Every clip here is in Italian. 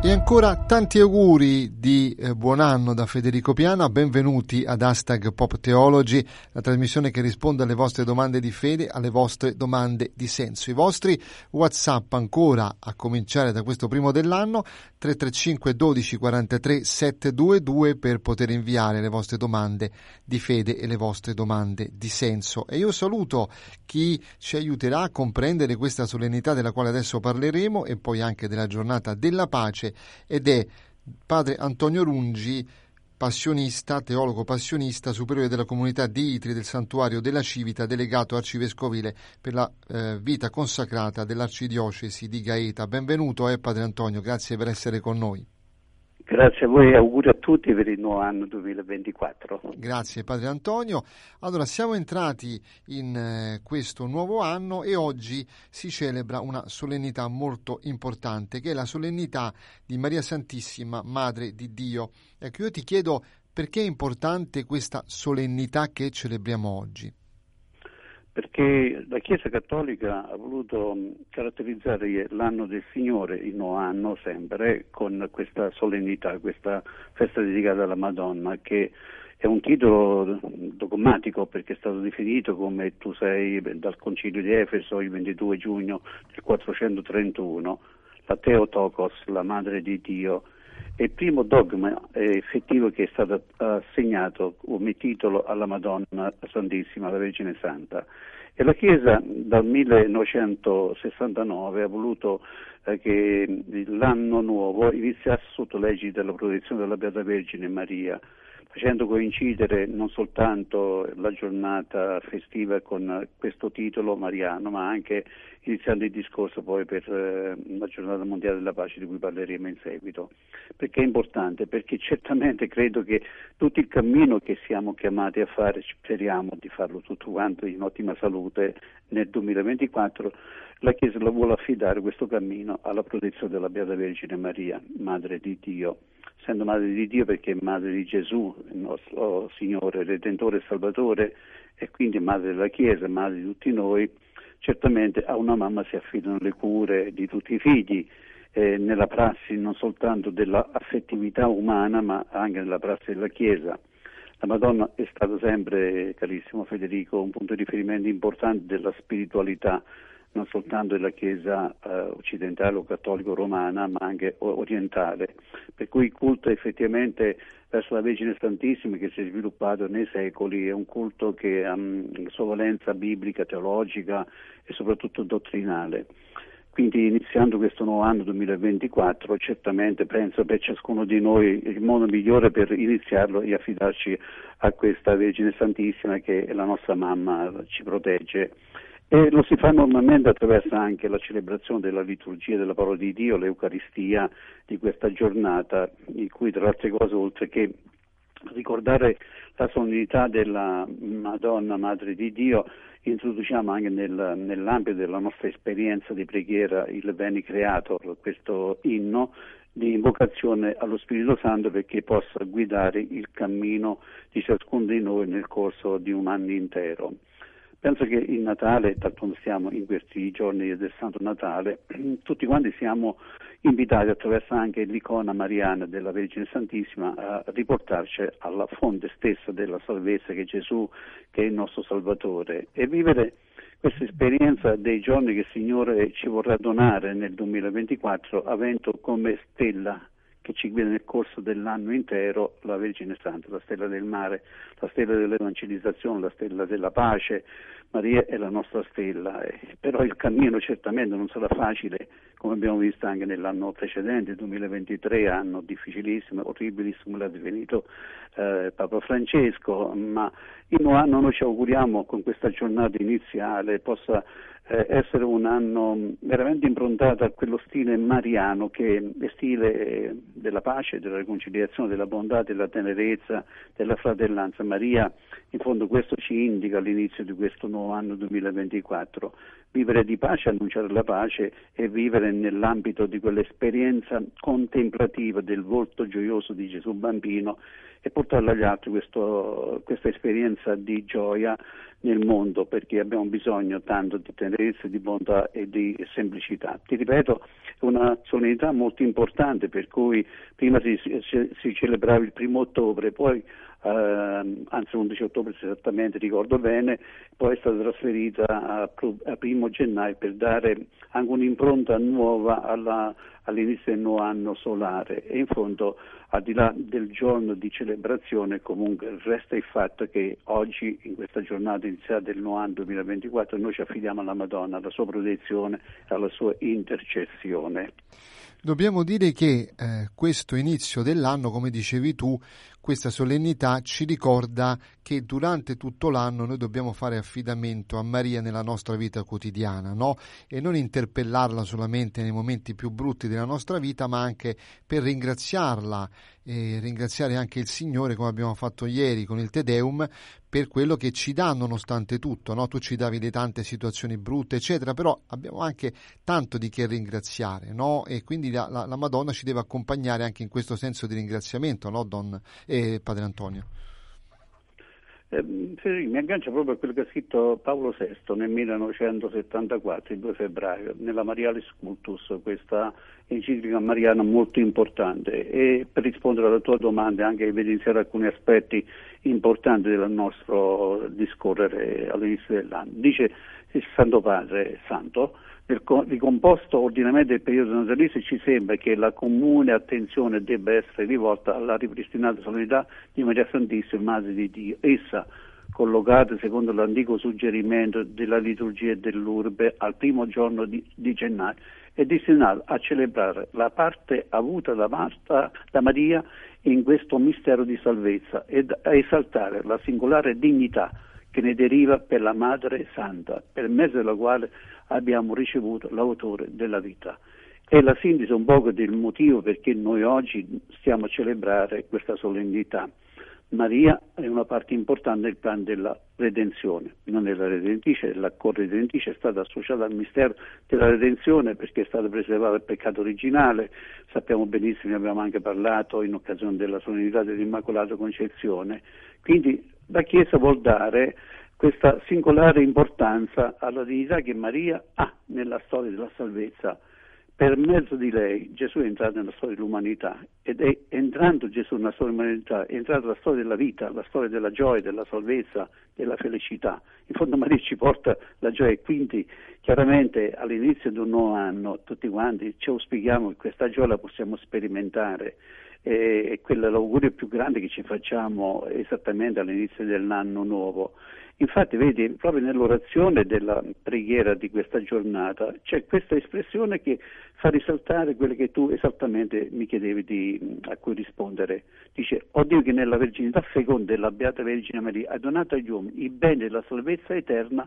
E ancora tanti auguri di buon anno da Federico Piana, benvenuti ad Hashtag Pop Theology, la trasmissione che risponde alle vostre domande di fede, alle vostre domande di senso. I vostri WhatsApp ancora, a cominciare da questo primo dell'anno, 335 12 43 722 per poter inviare le vostre domande di fede e le vostre domande di senso. E io saluto chi ci aiuterà a comprendere questa solennità della quale adesso parleremo e poi anche della giornata della pace, ed è padre Antonio Rungi, passionista, teologo passionista, superiore della comunità di Itri del Santuario della Civita, delegato arcivescovile per la vita consacrata dell'arcidiocesi di Gaeta. Benvenuto padre Antonio, grazie per essere con noi. Grazie a voi e auguri a tutti per il nuovo anno 2024. Grazie padre Antonio. Allora, siamo entrati in questo nuovo anno e oggi si celebra una solennità molto importante, che è la solennità di Maria Santissima, Madre di Dio. Ecco, io ti chiedo perché è importante questa solennità che celebriamo oggi? Perché la Chiesa Cattolica ha voluto caratterizzare l'anno del Signore, il nuovo anno sempre, con questa solennità, questa festa dedicata alla Madonna, che è un titolo dogmatico perché è stato definito come tu sei dal Concilio di Efeso il 22 giugno del 431, la Theotokos, la Madre di Dio. È il primo dogma effettivo che è stato assegnato come titolo alla Madonna Santissima, la Vergine Santa. E la Chiesa dal 1969 ha voluto che l'anno nuovo iniziasse sotto l'egida della protezione della Beata Vergine Maria, facendo coincidere non soltanto la giornata festiva con questo titolo mariano, ma anche iniziando il discorso poi per la giornata mondiale della pace, di cui parleremo in seguito. Perché è importante? Perché certamente credo che tutto il cammino che siamo chiamati a fare, speriamo di farlo tutto quanto in ottima salute nel 2024, la Chiesa la vuole affidare questo cammino alla protezione della Beata Vergine Maria, Madre di Dio. Essendo Madre di Dio perché è Madre di Gesù, il nostro Signore, Redentore e Salvatore, e quindi Madre della Chiesa, Madre di tutti noi, certamente a una mamma si affidano le cure di tutti i figli, nella prassi non soltanto dell'affettività umana, ma anche nella prassi della Chiesa. La Madonna è stata sempre, carissimo Federico, un punto di riferimento importante della spiritualità, non soltanto della Chiesa occidentale o cattolico-romana, ma anche orientale, per cui il culto effettivamente verso la Vergine Santissima che si è sviluppato nei secoli è un culto che ha sua valenza biblica, teologica e soprattutto dottrinale. Quindi iniziando questo nuovo anno 2024, certamente penso per ciascuno di noi il modo migliore per iniziarlo è affidarci a questa Vergine Santissima che è la nostra mamma, ci protegge. E lo si fa normalmente attraverso anche la celebrazione della liturgia della parola di Dio, l'Eucaristia di questa giornata, in cui tra altre cose, oltre che ricordare la solennità della Madonna Madre di Dio, introduciamo anche nell'ambito della nostra esperienza di preghiera il Veni Creator, questo inno di invocazione allo Spirito Santo perché possa guidare il cammino di ciascuno di noi nel corso di un anno intero. Penso che il Natale, tanto siamo in questi giorni del Santo Natale, tutti quanti siamo invitati attraverso anche l'icona mariana della Vergine Santissima a riportarci alla fonte stessa della salvezza che è Gesù, che è il nostro Salvatore, e vivere questa esperienza dei giorni che il Signore ci vorrà donare nel 2024 avendo come stella che ci guida nel corso dell'anno intero la Vergine Santa, la stella del mare, la stella dell'evangelizzazione, la stella della pace. Maria è la nostra stella, però il cammino certamente non sarà facile, come abbiamo visto anche nell'anno precedente, 2023, anno difficilissimo, orribilissimo, l'ha divenuto Papa Francesco, ma in un anno noi ci auguriamo con questa giornata iniziale possa essere un anno veramente improntato a quello stile mariano, che è stile della pace, della riconciliazione, della bontà, della tenerezza, della fratellanza. Maria, in fondo, questo ci indica all'inizio di questo nuovo anno 2024. Vivere di pace, annunciare la pace e vivere nell'ambito di quell'esperienza contemplativa del volto gioioso di Gesù Bambino e portarla agli altri questa esperienza di gioia nel mondo, perché abbiamo bisogno tanto di tenerezza, di bontà e di semplicità. Ti ripeto, è una solennità molto importante, per cui prima si celebrava il 1° ottobre, poi anzi 11 ottobre esattamente, ricordo bene, poi è stata trasferita a 1° gennaio per dare anche un'impronta nuova all'inizio del nuovo anno solare. E in fondo, al di là del giorno di celebrazione, comunque resta il fatto che oggi, in questa giornata iniziata del nuovo anno 2024, noi ci affidiamo alla Madonna, alla sua protezione e alla sua intercessione. Dobbiamo dire che questo inizio dell'anno, come dicevi tu, questa solennità ci ricorda che durante tutto l'anno noi dobbiamo fare affidamento a Maria nella nostra vita quotidiana, no? E non interpellarla solamente nei momenti più brutti della nostra vita, ma anche per ringraziarla e ringraziare anche il Signore, come abbiamo fatto ieri con il Te Deum, per quello che ci dà nonostante tutto, no? Tu ci davi le tante situazioni brutte, eccetera, però abbiamo anche tanto di che ringraziare, no? E quindi la Madonna ci deve accompagnare anche in questo senso di ringraziamento, no, Padre Antonio? Mi aggancio proprio a quello che ha scritto Paolo VI nel 1974, il 2 febbraio, nella Marialis Cultus, questa enciclica mariana molto importante. E per rispondere alla tua domanda, anche evidenziare alcuni aspetti importanti del nostro discorrere all'inizio dell'anno. Dice il Santo Padre Santo: nel ricomposto ordinamento del periodo natalizio ci sembra che la comune attenzione debba essere rivolta alla ripristinata solennità di Maria Santissima, Madre di Dio. Essa, collocata secondo l'antico suggerimento della liturgia dell'Urbe al 1° giorno di gennaio, è destinata a celebrare la parte avuta da Maria in questo mistero di salvezza ed a esaltare la singolare dignità che ne deriva per la Madre Santa, per mezzo della quale abbiamo ricevuto l'autore della vita. È la sintesi un poco del motivo perché noi oggi stiamo a celebrare questa solennità. Maria è una parte importante del piano della redenzione, non è la redentrice, la corredentrice, è stata associata al mistero della redenzione perché è stata preservata dal peccato originale. Sappiamo benissimo, ne abbiamo anche parlato in occasione della solennità dell'Immacolata Concezione. Quindi la Chiesa vuol dare questa singolare importanza alla dignità che Maria ha nella storia della salvezza. Per mezzo di lei Gesù è entrato nella storia dell'umanità, ed è entrando Gesù nella storia dell'umanità, è entrata la storia della vita, la storia della gioia, della salvezza, della felicità. In fondo Maria ci porta la gioia, e quindi chiaramente all'inizio di un nuovo anno tutti quanti ci auspichiamo che questa gioia la possiamo sperimentare. E quello è l'augurio più grande che ci facciamo esattamente all'inizio dell'anno nuovo. Infatti, vedi, proprio nell'orazione della preghiera di questa giornata c'è questa espressione che fa risaltare quelle che tu esattamente mi chiedevi a cui rispondere. Dice: «O Dio, che nella verginità feconda della Beata Vergine Maria ha donato agli uomini i beni della salvezza eterna,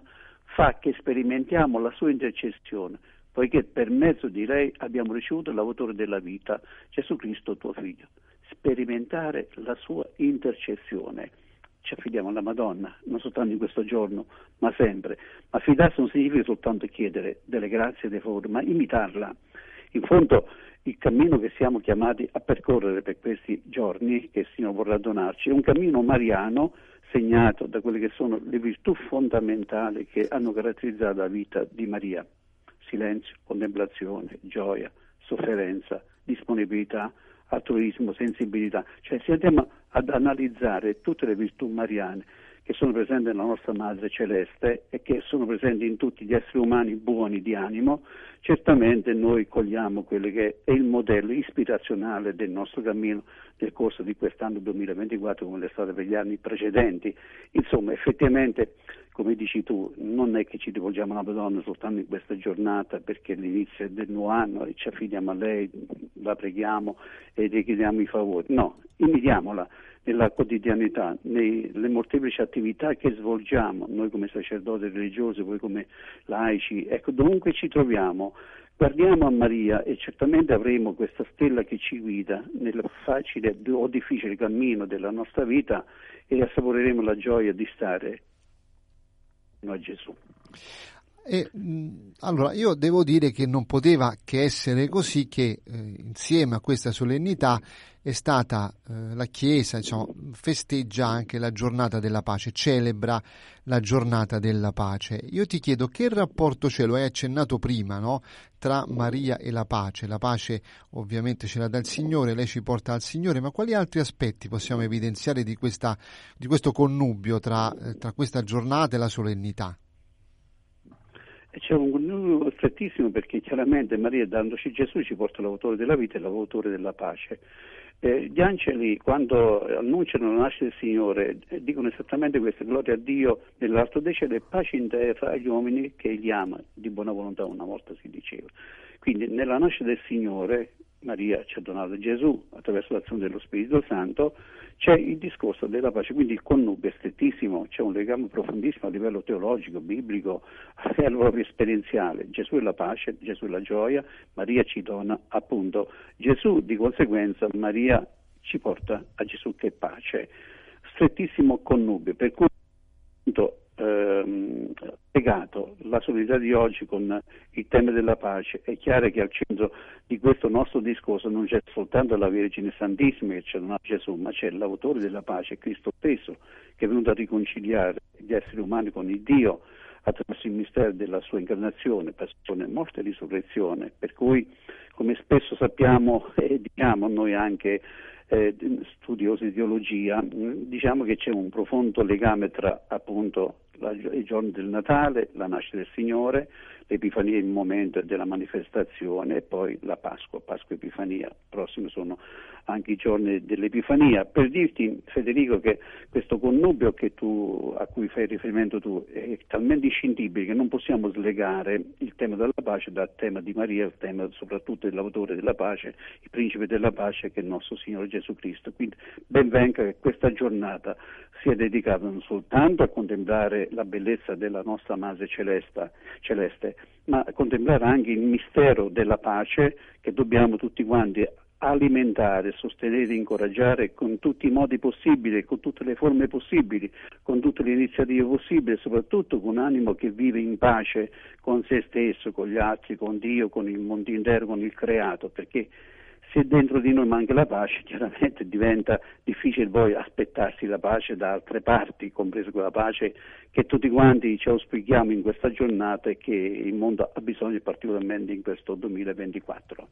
fa che sperimentiamo la sua intercessione, poiché per mezzo di lei abbiamo ricevuto l'autore della vita, Gesù Cristo tuo Figlio». Sperimentare la sua intercessione. Ci affidiamo alla Madonna, non soltanto in questo giorno, ma sempre. Ma fidarsi non significa soltanto chiedere delle grazie, dei favori, ma imitarla. In fondo il cammino che siamo chiamati a percorrere per questi giorni che il Signore vorrà donarci è un cammino mariano, segnato da quelle che sono le virtù fondamentali che hanno caratterizzato la vita di Maria: silenzio, contemplazione, gioia, sofferenza, disponibilità, altruismo, sensibilità. Cioè, se andiamo ad analizzare tutte le virtù mariane che sono presenti nella nostra Madre Celeste e che sono presenti in tutti gli esseri umani buoni di animo, certamente noi cogliamo quello che è il modello ispirazionale del nostro cammino nel corso di quest'anno 2024, come è stato per gli anni precedenti. Insomma, effettivamente come dici tu, non è che ci rivolgiamo alla Madonna soltanto in questa giornata perché è l'inizio del nuovo anno e ci affidiamo a lei, la preghiamo e le chiediamo i favori. No, imitiamola nella quotidianità, nelle molteplici attività che svolgiamo noi come sacerdoti religiosi, voi come laici, ecco, dovunque ci troviamo guardiamo a Maria e certamente avremo questa stella che ci guida nel facile o difficile cammino della nostra vita e assaporeremo la gioia di stare a Gesù. Allora io devo dire che non poteva che essere così che insieme a questa solennità è stata la Chiesa, festeggia anche la giornata della pace, celebra la giornata della pace. Io ti chiedo che rapporto c'è, lo hai accennato prima, no? Tra Maria e la pace. La pace ovviamente ce la dà il Signore, lei ci porta al Signore, ma quali altri aspetti possiamo evidenziare di questo connubio tra questa giornata e la solennità? C'è un connubio strettissimo perché chiaramente Maria, dandoci Gesù, ci porta l'autore della vita e l'autore della pace. Gli angeli, quando annunciano la nascita del Signore, dicono esattamente questo: gloria a Dio nell'alto dei cieli e pace in terra agli uomini che Egli ama, di buona volontà, una volta si diceva. Quindi nella nascita del Signore, Maria ci ha donato Gesù attraverso l'azione dello Spirito Santo, c'è il discorso della pace, quindi il connubio è strettissimo, c'è un legame profondissimo a livello teologico, biblico, a livello proprio esperienziale. Gesù è la pace, Gesù è la gioia, Maria ci dona appunto Gesù, di conseguenza Maria ci porta a Gesù che è pace. Strettissimo connubio, per cui appunto legato la solidarietà di oggi con il tema della pace. È chiaro che al centro di questo nostro discorso non c'è soltanto la Vergine Santissima che ci ha donato Gesù, ma c'è l'autore della pace, Cristo stesso, che è venuto a riconciliare gli esseri umani con il Dio attraverso il mistero della sua incarnazione, passione, morte e risurrezione, per cui, come spesso sappiamo e diciamo noi anche studiosi di teologia, diciamo che c'è un profondo legame tra appunto i giorni del Natale, la nascita del Signore, l'Epifania, il momento della manifestazione, e poi la Pasqua, Pasqua-Epifania. Prossimi sono anche i giorni dell'Epifania. Per dirti, Federico, che questo connubio a cui fai riferimento tu è talmente inscindibile che non possiamo slegare il tema della pace dal tema di Maria, il tema soprattutto dell'autore della pace, il principe della pace, che è il nostro Signore Gesù Cristo. Quindi ben venga che questa giornata sia dedicata non soltanto a contemplare la bellezza della nostra madre celeste, ma contemplare anche il mistero della pace che dobbiamo tutti quanti alimentare, sostenere, incoraggiare con tutti i modi possibili, con tutte le forme possibili, con tutte le iniziative possibili, soprattutto con un animo che vive in pace con se stesso, con gli altri, con Dio, con il mondo intero, con il creato, perché se dentro di noi manca la pace, chiaramente diventa difficile poi aspettarsi la pace da altre parti, compresa quella pace che tutti quanti ci auspichiamo in questa giornata e che il mondo ha bisogno particolarmente in questo 2024.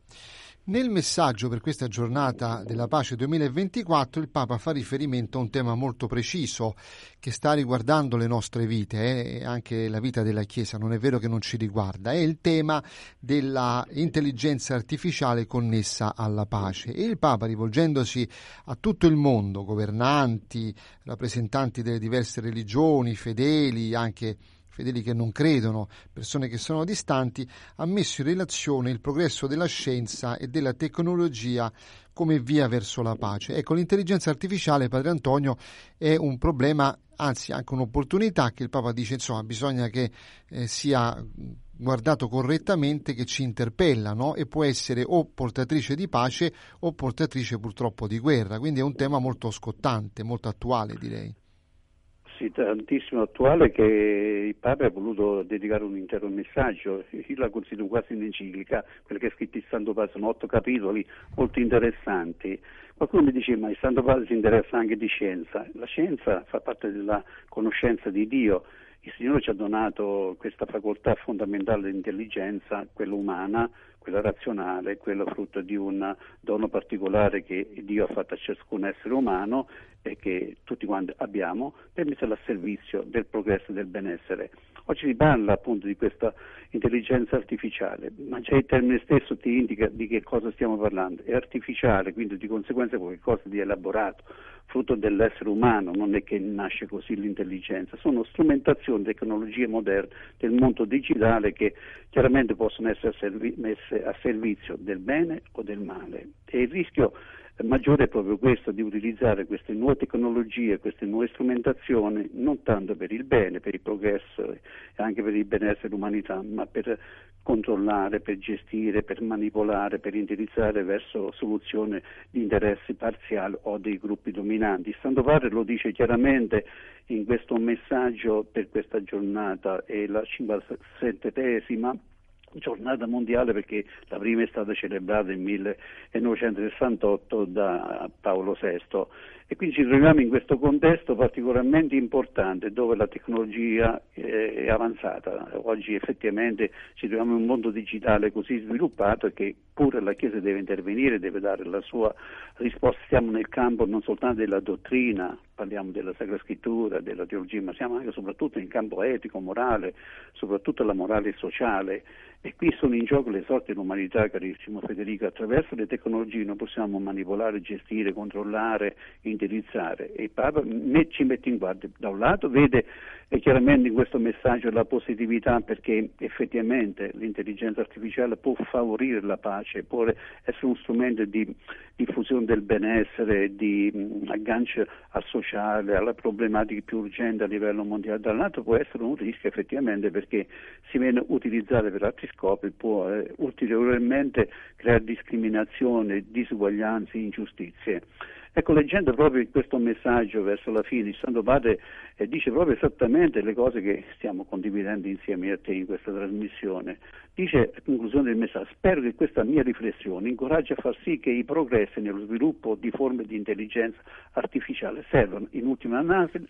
Nel messaggio per questa giornata della pace 2024 il Papa fa riferimento a un tema molto preciso che sta riguardando le nostre vite, anche la vita della Chiesa, non è vero che non ci riguarda, è il tema della intelligenza artificiale connessa alla pace. E il Papa, rivolgendosi a tutto il mondo, governanti, rappresentanti delle diverse religioni, fedeli, anche fedeli che non credono, persone che sono distanti, ha messo in relazione il progresso della scienza e della tecnologia come via verso la pace. Ecco, l'intelligenza artificiale, Padre Antonio, è un problema, anzi anche un'opportunità che il Papa dice, insomma, bisogna che sia guardato correttamente, che ci interpella, no? E può essere o portatrice di pace o portatrice purtroppo di guerra, quindi è un tema molto scottante, molto attuale, direi. Tantissimo attuale, che il Papa ha voluto dedicare un intero messaggio. Io la considero quasi un'enciclica, quella che è scritta il Santo Padre, sono 8 capitoli molto interessanti. Qualcuno mi dice, ma il Santo Padre si interessa anche di scienza. La scienza fa parte della conoscenza di Dio. Il Signore ci ha donato questa facoltà fondamentale dell'intelligenza, quella umana, quella razionale, quella frutto di un dono particolare che Dio ha fatto a ciascun essere umano e che tutti quanti abbiamo, per metterla al servizio del progresso e del benessere. Oggi si parla appunto di questa intelligenza artificiale, ma già il termine stesso ti indica di che cosa stiamo parlando. È artificiale, quindi di conseguenza è qualcosa di elaborato, frutto dell'essere umano, non è che nasce così l'intelligenza, sono strumentazioni, tecnologie moderne del mondo digitale che chiaramente possono essere messe a servizio del bene o del male. E il rischio maggiore è proprio questo, di utilizzare queste nuove tecnologie, queste nuove strumentazioni non tanto per il bene, per il progresso e anche per il benessere dell'umanità, ma per controllare, per gestire, per manipolare, per indirizzare verso soluzione di interessi parziali o dei gruppi dominanti. Santo Padre lo dice chiaramente in questo messaggio per questa giornata, è la 57esima giornata mondiale, perché la prima è stata celebrata nel 1968 da Paolo VI, e quindi ci troviamo in questo contesto particolarmente importante dove la tecnologia è avanzata. Oggi effettivamente ci troviamo in un mondo digitale così sviluppato che pure la Chiesa deve intervenire, deve dare la sua risposta. Siamo nel campo non soltanto della dottrina, parliamo della Sacra Scrittura, della teologia, ma siamo anche soprattutto in campo etico, morale, soprattutto la morale sociale, e qui sono in gioco le sorti dell'umanità, carissimo Federico. Attraverso le tecnologie noi possiamo manipolare, gestire, controllare, indirizzare, e il Papa ci mette in guardia. Da un lato vede chiaramente in questo messaggio la positività, perché effettivamente l'intelligenza artificiale può favorire la pace, può essere uno strumento di diffusione del benessere, di aggancio al sociale, alla problematica più urgente a livello mondiale. Dall'altro può essere un rischio effettivamente, perché si viene utilizzata per altri scopi, può ulteriormente creare discriminazione, disuguaglianze, ingiustizie. Ecco, leggendo proprio questo messaggio verso la fine, il Santo Padre dice proprio esattamente le cose che stiamo condividendo insieme a te in questa trasmissione. Dice, a conclusione del messaggio: spero che questa mia riflessione incoraggi a far sì che i progressi nello sviluppo di forme di intelligenza artificiale servano, in ultima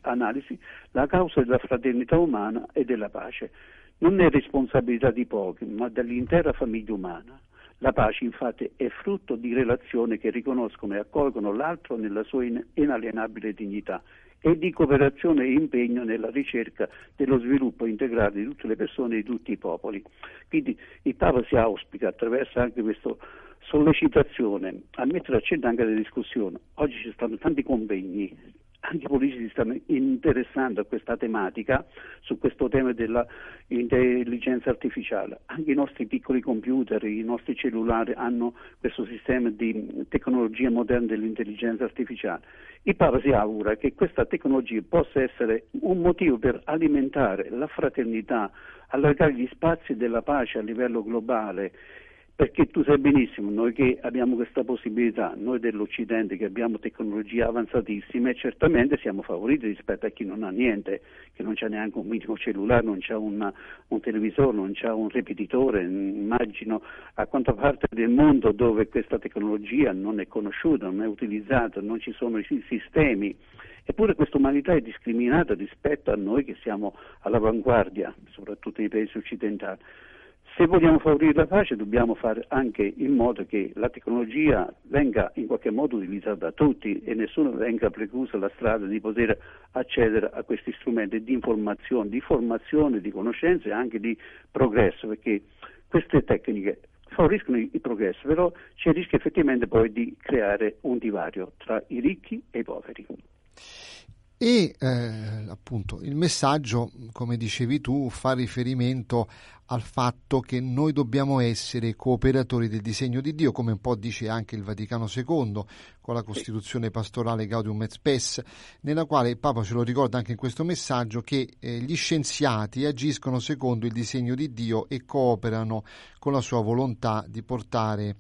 analisi, la causa della fraternità umana e della pace. Non è responsabilità di pochi, ma dell'intera famiglia umana. La pace, infatti, è frutto di relazioni che riconoscono e accolgono l'altro nella sua inalienabile dignità, e di cooperazione e impegno nella ricerca dello sviluppo integrale di tutte le persone e di tutti i popoli. Quindi il Papa si auspica, attraverso anche questa sollecitazione, a mettere al centro anche la discussione. Oggi ci stanno tanti convegni, anche i politici stanno interessando a questa tematica, su questo tema dell'intelligenza artificiale. Anche i nostri piccoli computer, i nostri cellulari hanno questo sistema di tecnologia moderna dell'intelligenza artificiale. Il Papa si augura che questa tecnologia possa essere un motivo per alimentare la fraternità, allargare gli spazi della pace a livello globale, perché tu sai benissimo, noi che abbiamo questa possibilità, noi dell'Occidente che abbiamo tecnologie avanzatissime, certamente siamo favoriti rispetto a chi non ha niente, che non c'ha neanche un minimo cellulare, non c'ha un televisore, non c'ha un ripetitore. Immagino a quanta parte del mondo dove questa tecnologia non è conosciuta, non è utilizzata, non ci sono i sistemi. Eppure questa umanità è discriminata rispetto a noi che siamo all'avanguardia, soprattutto nei paesi occidentali. Se vogliamo favorire la pace dobbiamo fare anche in modo che la tecnologia venga in qualche modo utilizzata da tutti e nessuno venga preclusa la strada di poter accedere a questi strumenti di informazione, di formazione, di conoscenza e anche di progresso, perché queste tecniche favoriscono il progresso, però c'è il rischio effettivamente poi di creare un divario tra i ricchi e i poveri. E appunto il messaggio, come dicevi tu, fa riferimento al fatto che noi dobbiamo essere cooperatori del disegno di Dio, come un po' dice anche il Vaticano II con la Costituzione pastorale Gaudium et Spes, nella quale il Papa ce lo ricorda anche in questo messaggio, che gli scienziati agiscono secondo il disegno di Dio e cooperano con la sua volontà di portare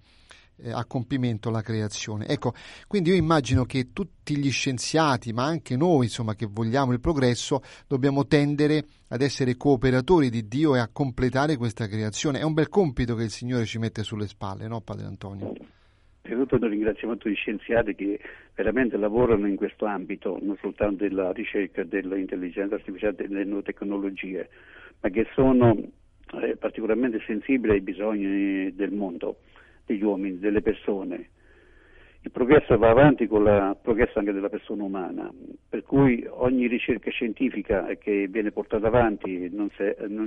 a compimento la creazione. Ecco, quindi io immagino che tutti gli scienziati, ma anche noi, insomma, che vogliamo il progresso, dobbiamo tendere ad essere cooperatori di Dio e a completare questa creazione. È un bel compito che il Signore ci mette sulle spalle, no, Padre Antonio? Innanzitutto un ringraziamento agli scienziati che veramente lavorano in questo ambito, non soltanto della ricerca dell'intelligenza artificiale, delle nuove tecnologie, ma che sono particolarmente sensibili ai bisogni del mondo, degli uomini, delle persone. il progresso va avanti con il progresso anche della persona umana, per cui ogni ricerca scientifica che viene portata avanti non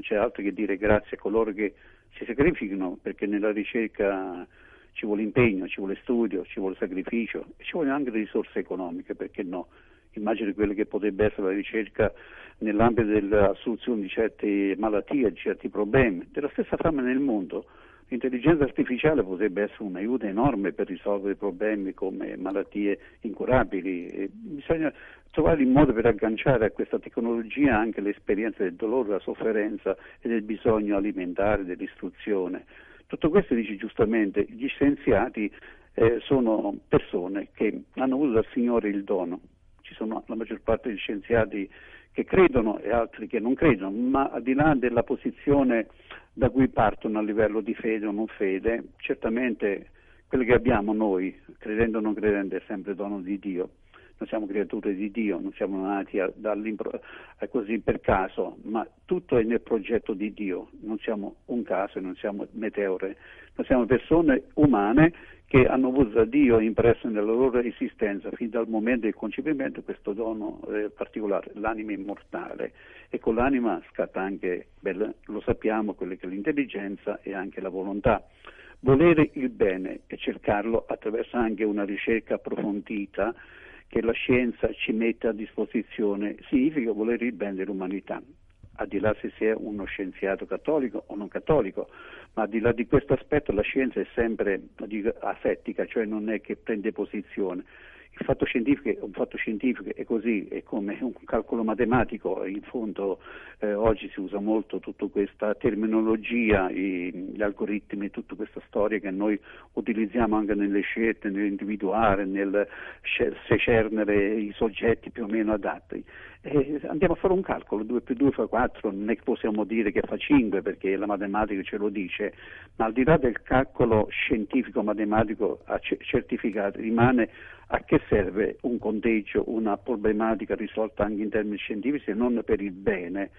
c'è altro che dire grazie a coloro che si sacrificano, perché nella ricerca ci vuole impegno, ci vuole studio, ci vuole sacrificio e ci vogliono anche risorse economiche, perché no? Immagino quello che potrebbe essere la ricerca nell'ambito della soluzione di certe malattie, di certi problemi, della stessa fame nel mondo. L'intelligenza artificiale potrebbe essere un aiuto enorme per risolvere problemi come malattie incurabili. E bisogna trovare il modo per agganciare a questa tecnologia anche l'esperienza del dolore, della sofferenza e del bisogno alimentare, dell'istruzione. Tutto questo, dice giustamente, gli scienziati sono persone che hanno avuto dal Signore il dono. Ci sono la maggior parte degli scienziati che credono e altri che non credono, ma al di là della posizione da cui partono a livello di fede o non fede, certamente quello che abbiamo noi, credendo o non credendo, è sempre dono di Dio. Non siamo creature di Dio, non siamo nati così per caso, ma tutto è nel progetto di Dio. Non siamo un caso, non siamo meteore, ma siamo persone umane che hanno avuto da Dio impresso nella loro esistenza fin dal momento del concepimento questo dono particolare, l'anima immortale, e con l'anima scatta anche, lo sappiamo, quella che è l'intelligenza e anche la volontà. Volere il bene e cercarlo attraverso anche una ricerca approfondita che la scienza ci mette a disposizione significa volere il bene dell'umanità, al di là se si è uno scienziato cattolico o non cattolico, ma al di là di questo aspetto la scienza è sempre asettica, cioè non è che prende posizione. Il fatto scientifico è un fatto scientifico, è così, è come un calcolo matematico, in fondo oggi si usa molto tutta questa terminologia, gli algoritmi, tutta questa storia che noi utilizziamo anche nelle scelte, nell'individuare, nel secernere i soggetti più o meno adatti. Andiamo a fare un calcolo, 2 più 2 fa 4, non è che possiamo dire che fa 5 perché la matematica ce lo dice, ma al di là del calcolo scientifico-matematico certificato rimane a che serve un conteggio, una problematica risolta anche in termini scientifici se non per il bene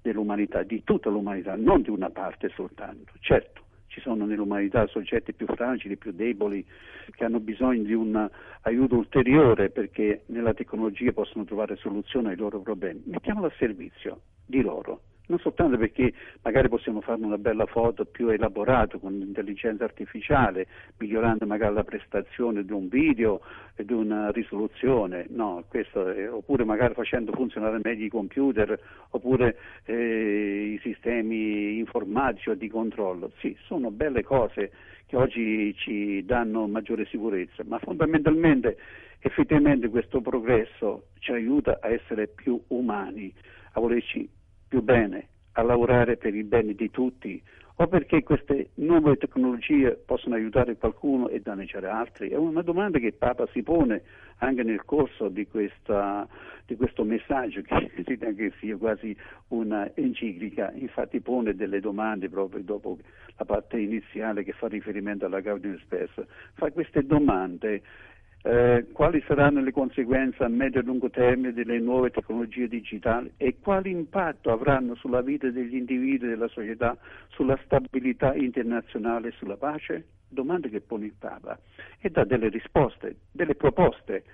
dell'umanità, di tutta l'umanità, non di una parte soltanto. Certo, ci sono nell'umanità soggetti più fragili, più deboli, che hanno bisogno di un aiuto ulteriore perché nella tecnologia possono trovare soluzione ai loro problemi. Mettiamolo a servizio di loro, non soltanto perché magari possiamo fare una bella foto più elaborata con l'intelligenza artificiale, migliorando magari la prestazione di un video e di una risoluzione, no, questo oppure magari facendo funzionare meglio i computer, oppure i sistemi informatici o di controllo. Sì, sono belle cose che oggi ci danno maggiore sicurezza, ma fondamentalmente effettivamente questo progresso ci aiuta a essere più umani, a volerci più bene, a lavorare per il bene di tutti, o perché queste nuove tecnologie possono aiutare qualcuno e danneggiare altri? È una domanda che il Papa si pone anche nel corso di questo messaggio, che ritengo che sia quasi una enciclica, infatti pone delle domande proprio dopo la parte iniziale che fa riferimento alla Gaudium et Spes, fa queste domande. Quali saranno le conseguenze a medio e lungo termine delle nuove tecnologie digitali e quale impatto avranno sulla vita degli individui e della società, sulla stabilità internazionale e sulla pace? Domande che pone il Papa e dà delle risposte, delle proposte.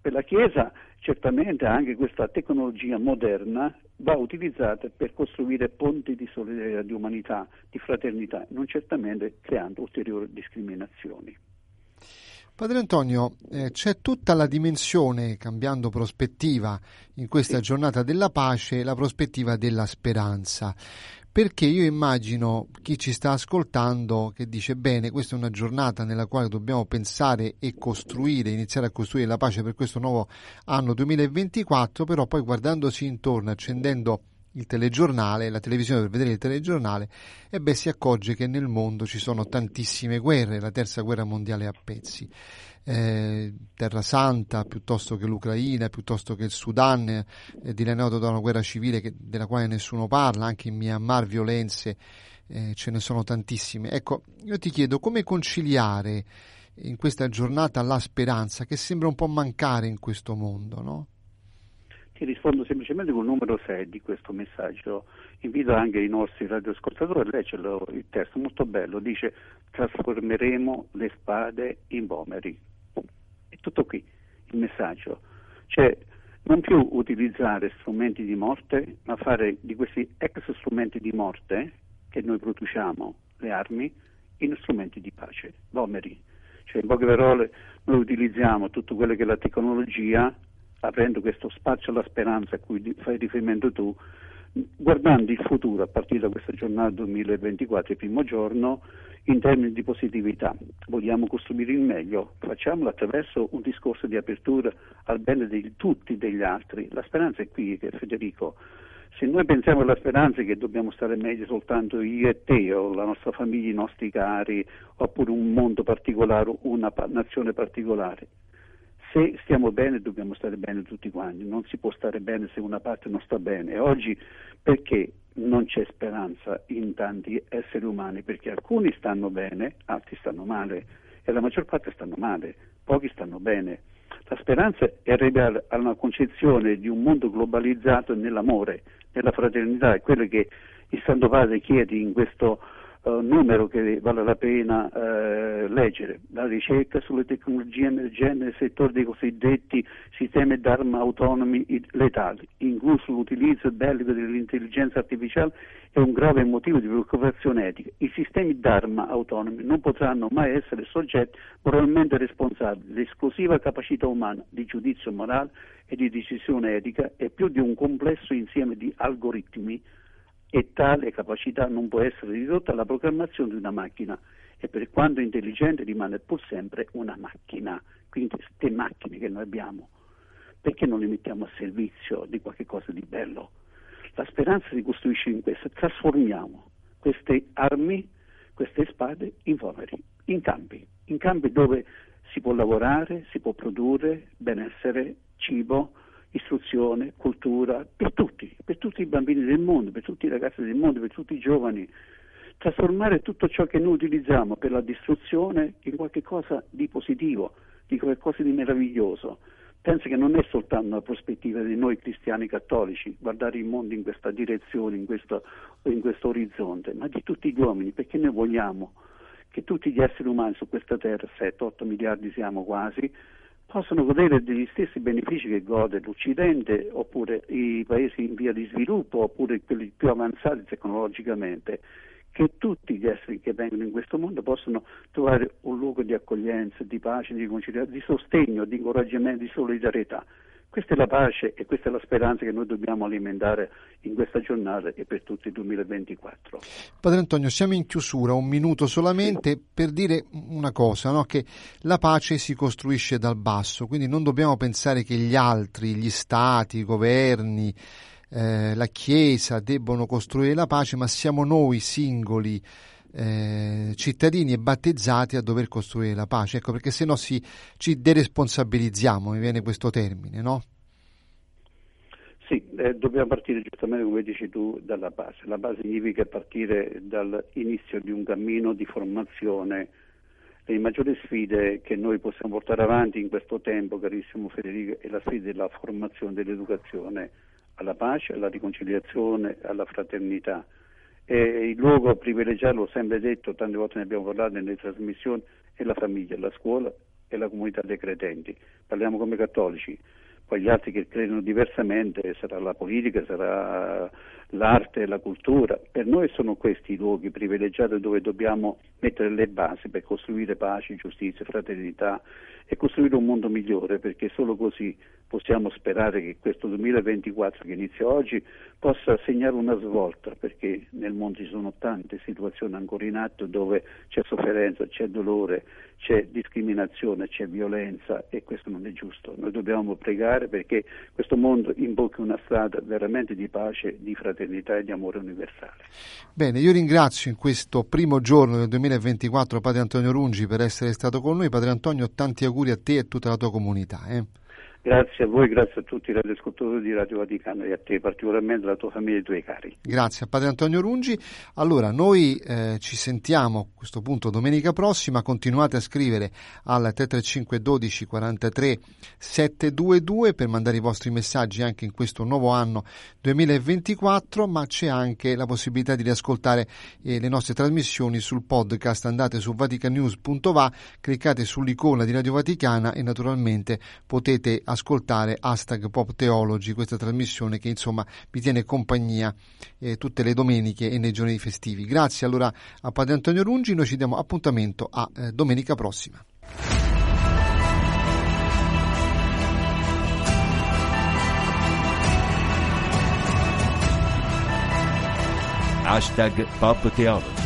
Per la Chiesa certamente anche questa tecnologia moderna va utilizzata per costruire ponti di solidarietà, di umanità, di fraternità, non certamente creando ulteriori discriminazioni. Padre Antonio, c'è tutta la dimensione, cambiando prospettiva, in questa giornata della pace, la prospettiva della speranza, perché io immagino chi ci sta ascoltando che dice bene, questa è una giornata nella quale dobbiamo pensare e costruire, iniziare a costruire la pace per questo nuovo anno 2024, però poi guardandosi intorno, accendendo il telegiornale, la televisione per vedere il telegiornale, e beh, si accorge che nel mondo ci sono tantissime guerre, la terza guerra mondiale a pezzi, Terra Santa piuttosto che l'Ucraina, piuttosto che il Sudan, dilaniato da una guerra civile della quale nessuno parla, anche in Myanmar violenze, ce ne sono tantissime. Ecco, io ti chiedo come conciliare in questa giornata la speranza che sembra un po' mancare in questo mondo, no? Ti rispondo semplicemente con il numero 6 di questo messaggio. Invito anche i nostri radioascoltatori a leggerlo, il testo molto bello, dice: trasformeremo le spade in pomeri. Tutto qui il messaggio, cioè non più utilizzare strumenti di morte, ma fare di questi ex strumenti di morte che noi produciamo, le armi, in strumenti di pace, bomeri. Cioè, in poche parole, noi utilizziamo tutto quello che è la tecnologia, aprendo questo spazio alla speranza a cui fai riferimento tu, guardando il futuro a partire da questa giornata 2024, il primo giorno, in termini di positività. Vogliamo costruire il meglio, facciamolo attraverso un discorso di apertura al bene di tutti, degli altri. La speranza è qui, Federico. Se noi pensiamo alla speranza che dobbiamo stare meglio soltanto io e te, o la nostra famiglia, i nostri cari, oppure un mondo particolare, una nazione particolare, se stiamo bene dobbiamo stare bene tutti quanti, non si può stare bene se una parte non sta bene. E oggi perché non c'è speranza in tanti esseri umani? Perché alcuni stanno bene, altri stanno male, e la maggior parte stanno male, pochi stanno bene. La speranza è arrivare a una concezione di un mondo globalizzato nell'amore, nella fraternità, è quello che il Santo Padre chiede in questo numero che vale la pena leggere. La ricerca sulle tecnologie emergenti nel settore dei cosiddetti sistemi d'arma autonomi letali, incluso l'utilizzo bellico dell'intelligenza artificiale, è un grave motivo di preoccupazione etica. I sistemi d'arma autonomi non potranno mai essere soggetti moralmente responsabili. L'esclusiva capacità umana di giudizio morale e di decisione etica è più di un complesso insieme di algoritmi, e tale capacità non può essere ridotta alla programmazione di una macchina, e per quanto intelligente rimane pur sempre una macchina. Quindi queste macchine che noi abbiamo, perché non le mettiamo a servizio di qualche cosa di bello? La speranza si costruisce in questo: trasformiamo queste armi, queste spade in poveri, in campi dove si può lavorare, si può produrre benessere, cibo, istruzione, cultura, per tutti i bambini del mondo, per tutti i ragazzi del mondo, per tutti i giovani. Trasformare tutto ciò che noi utilizziamo per la distruzione in qualche cosa di positivo, di qualcosa di meraviglioso. Penso che non è soltanto una prospettiva di noi cristiani cattolici guardare il mondo in questa direzione, in questo orizzonte, ma di tutti gli uomini, perché noi vogliamo che tutti gli esseri umani su questa terra, 7-8 miliardi siamo quasi, possono godere degli stessi benefici che gode l'Occidente, oppure i paesi in via di sviluppo, oppure quelli più avanzati tecnologicamente, che tutti gli esseri che vengono in questo mondo possono trovare un luogo di accoglienza, di pace, di conciliazione, di sostegno, di incoraggiamento, di solidarietà. Questa è la pace e questa è la speranza che noi dobbiamo alimentare in questa giornata e per tutto il 2024. Padre Antonio, siamo in chiusura, un minuto solamente, sì, per dire una cosa, no? Che la pace si costruisce dal basso, quindi non dobbiamo pensare che gli altri, gli stati, i governi, la Chiesa debbano costruire la pace, ma siamo noi singoli, cittadini e battezzati a dover costruire la pace, ecco perché sennò ci deresponsabilizziamo, mi viene questo termine, no? Sì, dobbiamo partire giustamente, come dici tu, dalla base. La base significa partire dall'inizio di un cammino di formazione. Le maggiori sfide che noi possiamo portare avanti in questo tempo, carissimo Federico, è la sfida della formazione, dell'educazione alla pace, alla riconciliazione, alla fraternità. E il luogo privilegiato, l'ho sempre detto, tante volte ne abbiamo parlato nelle trasmissioni, è la famiglia, la scuola e la comunità dei credenti. Parliamo come cattolici, poi gli altri che credono diversamente, sarà la politica, sarà l'arte, la cultura. Per noi sono questi i luoghi privilegiati dove dobbiamo mettere le basi per costruire pace, giustizia, fraternità e costruire un mondo migliore, perché solo così possiamo sperare che questo 2024 che inizia oggi possa segnare una svolta, perché nel mondo ci sono tante situazioni ancora in atto dove c'è sofferenza, c'è dolore, c'è discriminazione, c'è violenza, e questo non è giusto. Noi dobbiamo pregare perché questo mondo imbocchi una strada veramente di pace, di fraternità e di amore universale. Bene, io ringrazio in questo primo giorno del 2024 Padre Antonio Rungi per essere stato con noi. Padre Antonio, tanti auguri a te e a tutta la tua comunità. Grazie a voi, grazie a tutti i radioascoltatori di Radio Vaticana e a te particolarmente, la tua famiglia e i tuoi cari. Grazie a Padre Antonio Rungi. Allora, noi ci sentiamo a questo punto domenica prossima. Continuate a scrivere al 335 12 43 722 per mandare i vostri messaggi anche in questo nuovo anno 2024, ma c'è anche la possibilità di riascoltare le nostre trasmissioni sul podcast. Andate su vaticanews.va, cliccate sull'icona di Radio Vaticana e naturalmente potete ascoltare Hashtag Pop Theology, questa trasmissione che insomma vi tiene compagnia tutte le domeniche e nei giorni festivi. Grazie allora a Padre Antonio Rungi, noi ci diamo appuntamento a domenica prossima. Hashtag Pop Theology.